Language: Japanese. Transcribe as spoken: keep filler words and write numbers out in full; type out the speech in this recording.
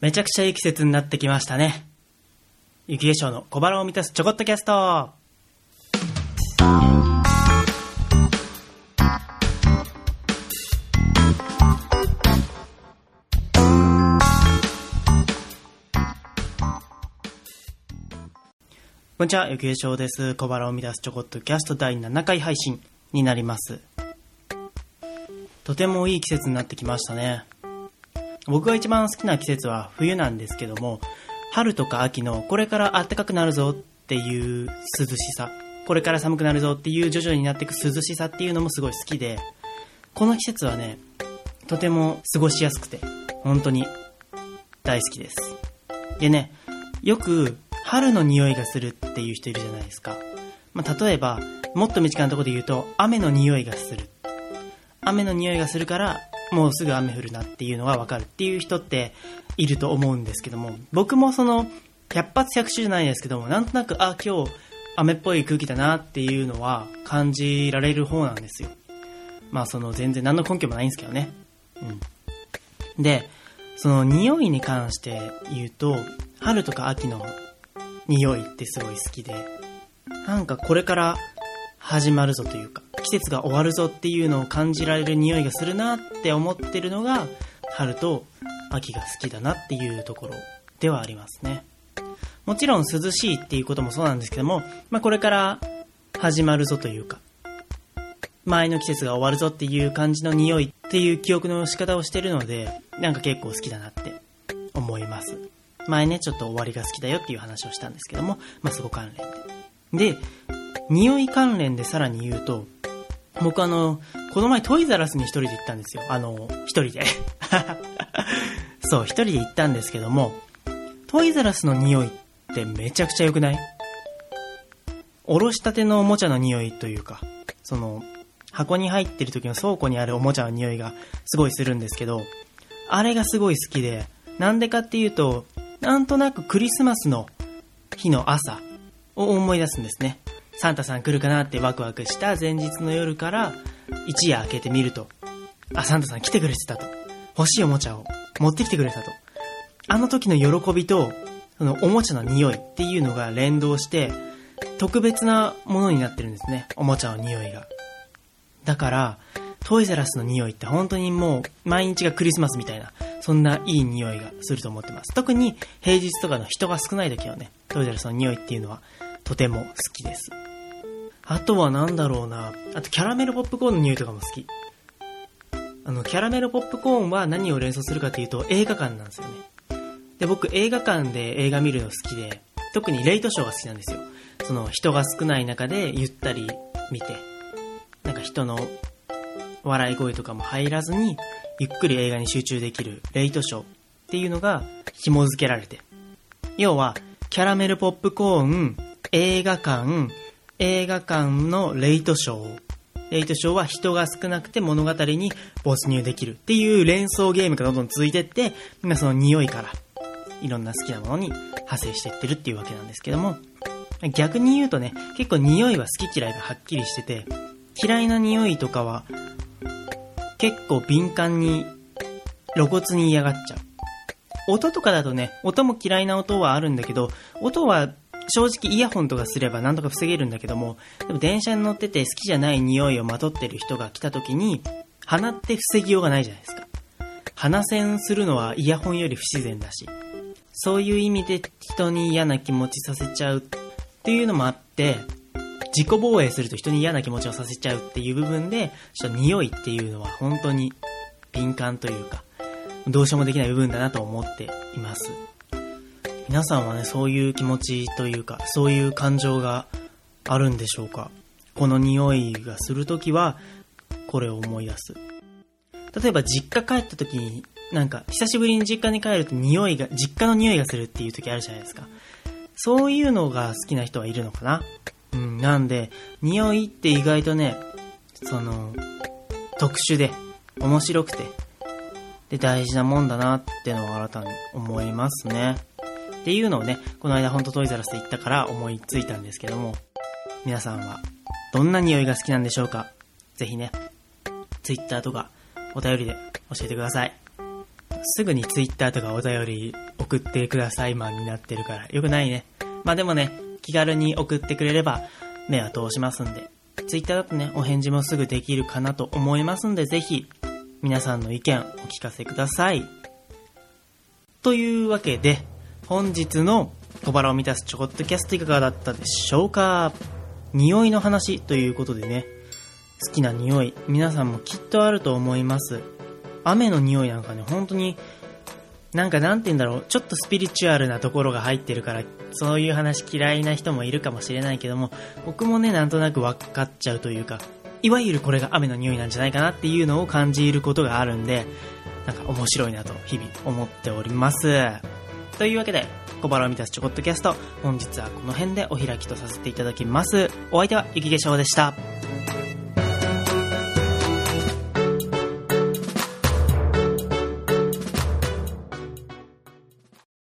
めちゃくちゃいい季節になってきましたね。雪化粧の小腹を満たすちょこっとキャスト。こんにちは、雪化粧です。小腹を満たすちょこっとキャストだいななかい配信になります。とてもいい季節になってきましたね。僕が一番好きな季節は冬なんですけども、春とか秋のこれから暖かくなるぞっていう涼しさ、これから寒くなるぞっていう徐々になっていく涼しさっていうのもすごい好きで、この季節はね、とても過ごしやすくて本当に大好きです。でね、よく春の匂いがするっていう人いるじゃないですか。まあ、例えばもっと身近なところで言うと雨の匂いがする、雨の匂いがするからもうすぐ雨降るなっていうのがわかるっていう人っていると思うんですけども、僕もその百発百中じゃないですけども、なんとなくあ今日雨っぽい空気だなっていうのは感じられる方なんですよ。まあその全然何の根拠もないんですけどね、うん、でその匂いに関して言うと、春とか秋の匂いってすごい好きで、なんかこれから始まるぞというか季節が終わるぞっていうのを感じられる匂いがするなって思ってるのが春と秋が好きだなっていうところではありますね。もちろん涼しいっていうこともそうなんですけども、まあ、これから始まるぞというか前の季節が終わるぞっていう感じの匂いっていう記憶の仕方をしてるので、なんか結構好きだなって思います。前ねちょっと終わりが好きだよっていう話をしたんですけども、まあ、そこ関連で、で匂い関連でさらに言うと、僕あのこの前トイザラスに一人で行ったんですよ。あの一人でそう一人で行ったんですけども、トイザラスの匂いってめちゃくちゃ良くない？おろしたてのおもちゃの匂いというか、その箱に入ってる時の倉庫にあるおもちゃの匂いがすごいするんですけど、あれがすごい好きで、なんでかっていうとなんとなくクリスマスの日の朝を思い出すんですね。サンタさん来るかなってワクワクした前日の夜から一夜明けてみると、あ、サンタさん来てくれてたと、欲しいおもちゃを持ってきてくれたと、あの時の喜びとそのおもちゃの匂いっていうのが連動して特別なものになってるんですね、おもちゃの匂いが。だからトイザラスの匂いって本当にもう毎日がクリスマスみたいな、そんないい匂いがすると思ってます。特に平日とかの人が少ない時はね、トイザラスの匂いっていうのはとても好きです。あとはなんだろうな、あとキャラメルポップコーンの匂いとかも好き。あのキャラメルポップコーンは何を連想するかというと映画館なんですよね。で、僕映画館で映画見るの好きで、特にレイトショーが好きなんですよ。その人が少ない中でゆったり見て、なんか人の笑い声とかも入らずにゆっくり映画に集中できるレイトショーっていうのが紐付けられて、要はキャラメルポップコーン、映画館、映画館のレイトショー、レイトショーは人が少なくて物語に没入できるっていう連想ゲームがどんどん続いてって、今その匂いからいろんな好きなものに派生していってるっていうわけなんですけども、逆に言うとね、結構匂いは好き嫌いがはっきりしてて、嫌いな匂いとかは結構敏感に露骨に嫌がっちゃう。音とかだとね、音も嫌いな音はあるんだけど、音は正直イヤホンとかすればなんとか防げるんだけども、でも電車に乗ってて好きじゃない匂いをまとってる人が来た時に鼻って防ぎようがないじゃないですか。鼻栓するのはイヤホンより不自然だし、そういう意味で人に嫌な気持ちさせちゃうっていうのもあって、自己防衛すると人に嫌な気持ちをさせちゃうっていう部分で、ちょっと匂いっていうのは本当に敏感というかどうしようもできない部分だなと思っています。皆さんはね、そういう気持ちというかそういう感情があるんでしょうか。この匂いがするときはこれを思い出す。例えば実家帰ったときに、なんか久しぶりに実家に帰ると匂いが、実家の匂いがするっていうときあるじゃないですか。そういうのが好きな人はいるのかな。うん、なんで匂いって意外とね、その特殊で面白くてで大事なもんだなってのを新たに思いますね。っていうのをね、この間ほんとトイザらスで行ったから思いついたんですけども、皆さんはどんな匂いが好きなんでしょうか。ぜひね、ツイッターとかお便りで教えてください。すぐにツイッターとかお便り送ってくださいマンになってるからよくないね。まあでもね、気軽に送ってくれれば目は通しますんで、ツイッターだとねお返事もすぐできるかなと思いますんで、ぜひ皆さんの意見お聞かせください。というわけで本日の小腹を満たすちょこっとキャストいかがだったでしょうか。匂いの話ということでね、好きな匂い皆さんもきっとあると思います。雨の匂いなんかね、本当になんかなんて言うんだろう、ちょっとスピリチュアルなところが入ってるからそういう話嫌いな人もいるかもしれないけども、僕もねなんとなく分かっちゃうというか、いわゆるこれが雨の匂いなんじゃないかなっていうのを感じることがあるんで、なんか面白いなと日々思っております。というわけで小腹を満たすちょこっとキャスト、本日はこの辺でお開きとさせていただきます。お相手は雪化粧でした。